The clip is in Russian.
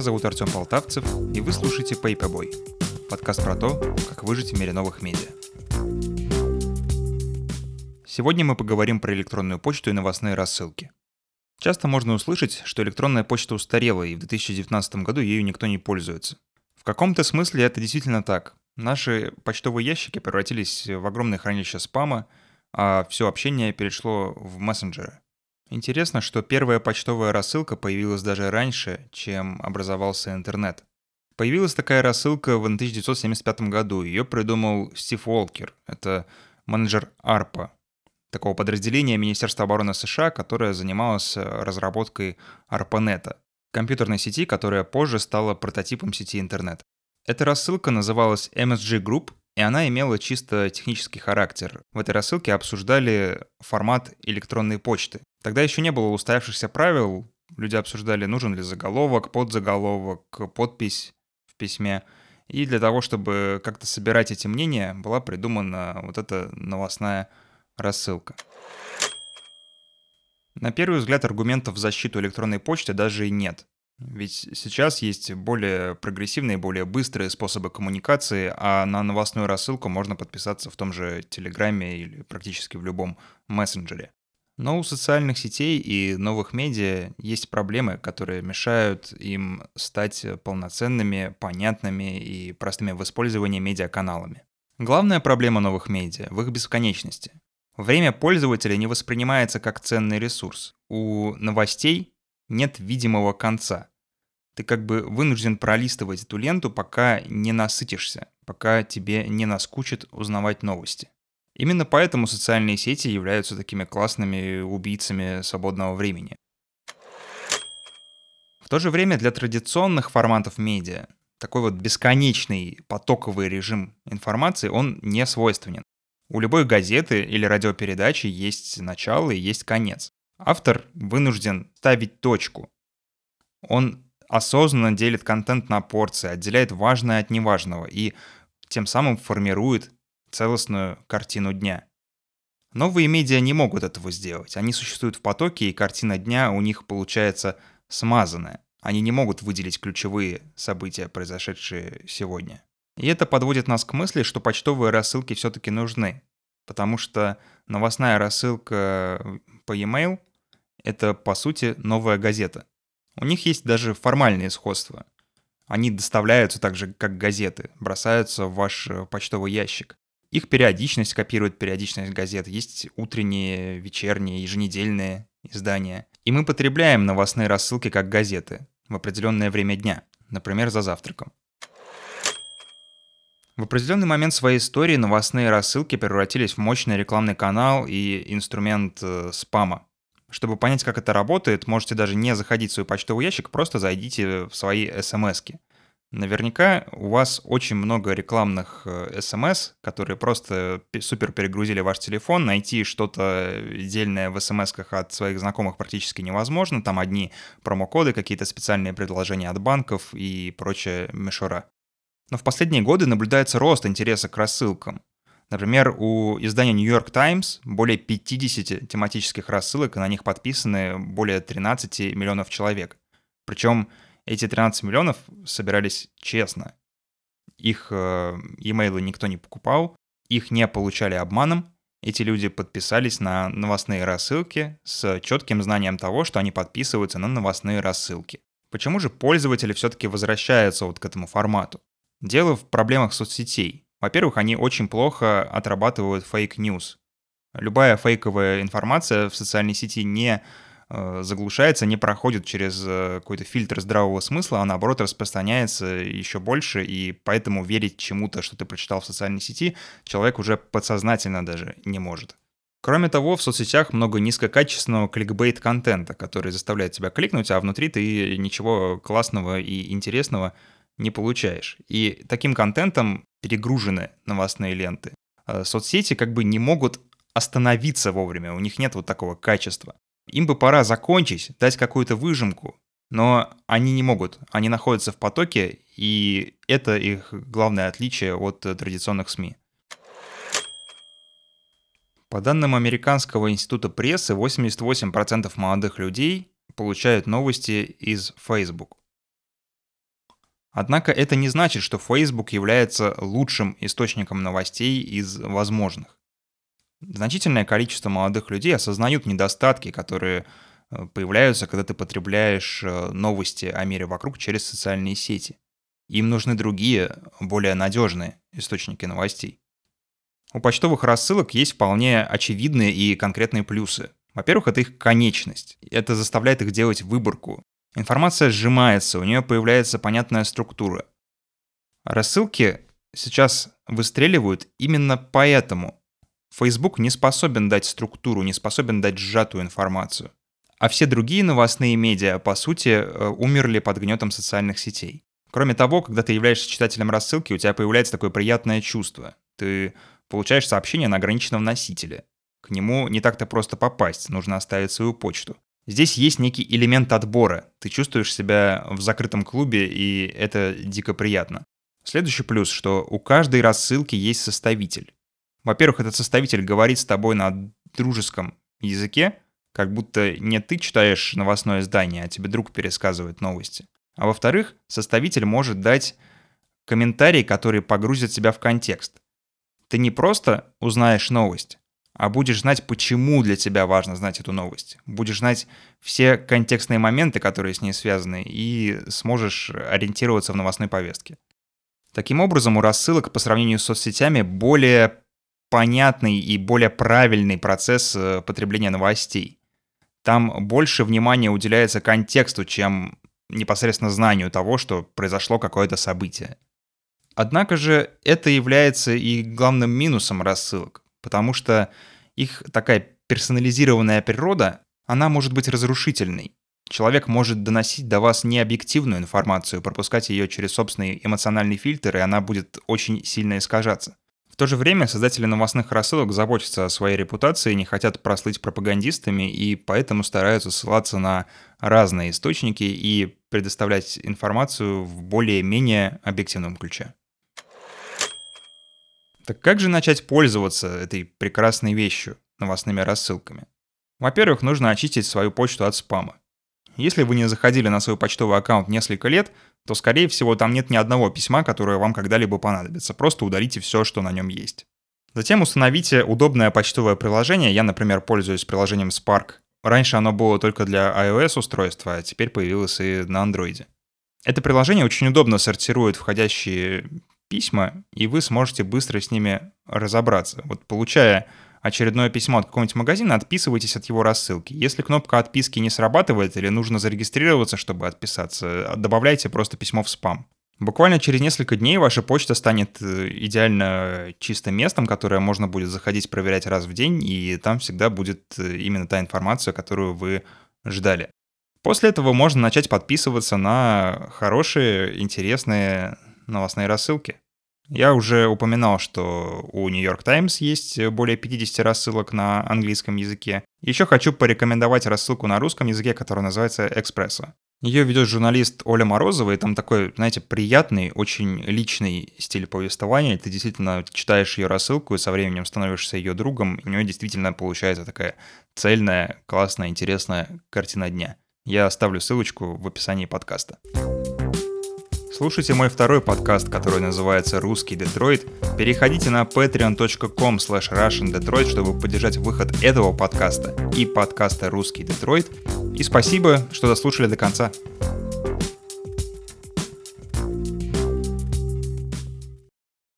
Меня зовут Артём Полтавцев, и вы слушаете Paperboy, подкаст про то, как выжить в мире новых медиа. Сегодня мы поговорим про электронную почту и новостные рассылки. Часто можно услышать, что электронная почта устарела, и в 2019 году ею никто не пользуется. В каком-то смысле это действительно так. Наши почтовые ящики превратились в огромное хранилище спама, а все общение перешло в мессенджеры. Интересно, что первая почтовая рассылка появилась даже раньше, чем образовался интернет. Появилась такая рассылка в 1975 году. Ее придумал Стив Уолкер, это менеджер ARPA, такого подразделения Министерства обороны США, которое занималось разработкой ARPANET, компьютерной сети, которая позже стала прототипом сети интернет. Эта рассылка называлась MSG Group, и она имела чисто технический характер. В этой рассылке обсуждали формат электронной почты. Тогда еще не было устоявшихся правил, люди обсуждали, нужен ли заголовок, подзаголовок, подпись в письме. И для того, чтобы как-то собирать эти мнения, была придумана вот эта новостная рассылка. На первый взгляд аргументов в защиту электронной почты даже и нет. Ведь сейчас есть более прогрессивные, более быстрые способы коммуникации, а на новостную рассылку можно подписаться в том же Телеграме или практически в любом мессенджере. Но у социальных сетей и новых медиа есть проблемы, которые мешают им стать полноценными, понятными и простыми в использовании медиаканалами. Главная проблема новых медиа в их бесконечности. Время пользователя не воспринимается как ценный ресурс. У новостей нет видимого конца. Ты как бы вынужден пролистывать эту ленту, пока не насытишься, пока тебе не наскучит узнавать новости. Именно поэтому социальные сети являются такими классными убийцами свободного времени. В то же время для традиционных форматов медиа такой вот бесконечный потоковый режим информации, он не свойственен. У любой газеты или радиопередачи есть начало и есть конец. Автор вынужден ставить точку. Он осознанно делит контент на порции, отделяет важное от неважного и тем самым формирует целостную картину дня. Новые медиа не могут этого сделать. Они существуют в потоке, и картина дня у них получается смазанная. Они не могут выделить ключевые события, произошедшие сегодня. И это подводит нас к мысли, что почтовые рассылки все-таки нужны, потому что новостная рассылка по e-mail — это, по сути, новая газета. У них есть даже формальные сходства. Они доставляются так же, как газеты, бросаются в ваш почтовый ящик. Их периодичность копирует периодичность газет. Есть утренние, вечерние, еженедельные издания. И мы потребляем новостные рассылки как газеты в определенное время дня, например, за завтраком. В определенный момент своей истории новостные рассылки превратились в мощный рекламный канал и инструмент спама. Чтобы понять, как это работает, можете даже не заходить в свой почтовый ящик, просто зайдите в свои смс-ки. Наверняка у вас очень много рекламных смс, которые просто супер перегрузили ваш телефон. Найти что-то дельное в смс-ках от своих знакомых практически невозможно. Там одни промокоды, какие-то специальные предложения от банков и прочая мишура. Но в последние годы наблюдается рост интереса к рассылкам. Например, у издания New York Times более 50 тематических рассылок, и на них подписаны более 13 миллионов человек. Причем эти 13 миллионов собирались честно. Их имейлы никто не покупал, их не получали обманом. Эти люди подписались на новостные рассылки с четким знанием того, что они подписываются на новостные рассылки. Почему же пользователи все-таки возвращаются вот к этому формату? Дело в проблемах соцсетей. Во-первых, они очень плохо отрабатывают фейк-ньюс. Любая фейковая информация в социальной сети не заглушается, не проходит через какой-то фильтр здравого смысла, а наоборот распространяется еще больше, и поэтому верить чему-то, что ты прочитал в социальной сети, человек уже подсознательно даже не может. Кроме того, в соцсетях много низкокачественного кликбейт-контента, который заставляет тебя кликнуть, а внутри ты ничего классного и интересного не получаешь. И таким контентом перегружены новостные ленты. Соцсети как бы не могут остановиться вовремя, у них нет вот такого качества. Им бы пора закончить, дать какую-то выжимку, но они не могут, они находятся в потоке, и это их главное отличие от традиционных СМИ. По данным Американского института прессы, 88% молодых людей получают новости из Facebook. Однако это не значит, что Facebook является лучшим источником новостей из возможных. Значительное количество молодых людей осознают недостатки, которые появляются, когда ты потребляешь новости о мире вокруг через социальные сети. Им нужны другие, более надежные источники новостей. У почтовых рассылок есть вполне очевидные и конкретные плюсы. Во-первых, это их конечность. Это заставляет их делать выборку. Информация сжимается, у нее появляется понятная структура. Рассылки сейчас выстреливают именно поэтому. Facebook не способен дать структуру, не способен дать сжатую информацию. А все другие новостные медиа, по сути, умерли под гнетом социальных сетей. Кроме того, когда ты являешься читателем рассылки, у тебя появляется такое приятное чувство. Ты получаешь сообщение на ограниченном носителе. К нему не так-то просто попасть, нужно оставить свою почту. Здесь есть некий элемент отбора. Ты чувствуешь себя в закрытом клубе, и это дико приятно. Следующий плюс, что у каждой рассылки есть составитель. Во-первых, этот составитель говорит с тобой на дружеском языке, как будто не ты читаешь новостное издание, а тебе друг пересказывает новости. А во-вторых, составитель может дать комментарии, которые погрузят тебя в контекст. Ты не просто узнаешь новость, а будешь знать, почему для тебя важно знать эту новость. Будешь знать все контекстные моменты, которые с ней связаны, и сможешь ориентироваться в новостной повестке. Таким образом, у рассылок по сравнению с соцсетями более понятный и более правильный процесс потребления новостей. Там больше внимания уделяется контексту, чем непосредственно знанию того, что произошло какое-то событие. Однако же это является и главным минусом рассылок. Потому что их такая персонализированная природа, она может быть разрушительной. Человек может доносить до вас необъективную информацию, пропускать ее через собственный эмоциональный фильтр, и она будет очень сильно искажаться. В то же время создатели новостных рассылок заботятся о своей репутации, не хотят прослыть пропагандистами, и поэтому стараются ссылаться на разные источники и предоставлять информацию в более-менее объективном ключе. Так как же начать пользоваться этой прекрасной вещью, новостными рассылками? Во-первых, нужно очистить свою почту от спама. Если вы не заходили на свой почтовый аккаунт несколько лет, то, скорее всего, там нет ни одного письма, которое вам когда-либо понадобится. Просто удалите все, что на нем есть. Затем установите удобное почтовое приложение. Я, например, пользуюсь приложением Spark. Раньше оно было только для iOS-устройства, а теперь появилось и на Android. Это приложение очень удобно сортирует входящие письма, и вы сможете быстро с ними разобраться. Вот получая очередное письмо от какого-нибудь магазина, отписывайтесь от его рассылки. Если кнопка отписки не срабатывает или нужно зарегистрироваться, чтобы отписаться, добавляйте просто письмо в спам. Буквально через несколько дней ваша почта станет идеально чистым местом, которое можно будет заходить проверять раз в день, и там всегда будет именно та информация, которую вы ждали. После этого можно начать подписываться на хорошие, интересные новостные рассылки. Я уже упоминал, что у New York Times есть более 50 рассылок на английском языке. Еще хочу порекомендовать рассылку на русском языке, которая называется «Экспрессо». Ее ведет журналист Оля Морозова, и там такой, знаете, приятный, очень личный стиль повествования. Ты действительно читаешь ее рассылку и со временем становишься ее другом. У нее действительно получается такая цельная, классная, интересная картина дня. Я оставлю ссылочку в описании подкаста. Слушайте мой второй подкаст, который называется «Русский Детройт». Переходите на patreon.com/russiandetroit, чтобы поддержать выход этого подкаста и подкаста «Русский Детройт». И спасибо, что дослушали до конца.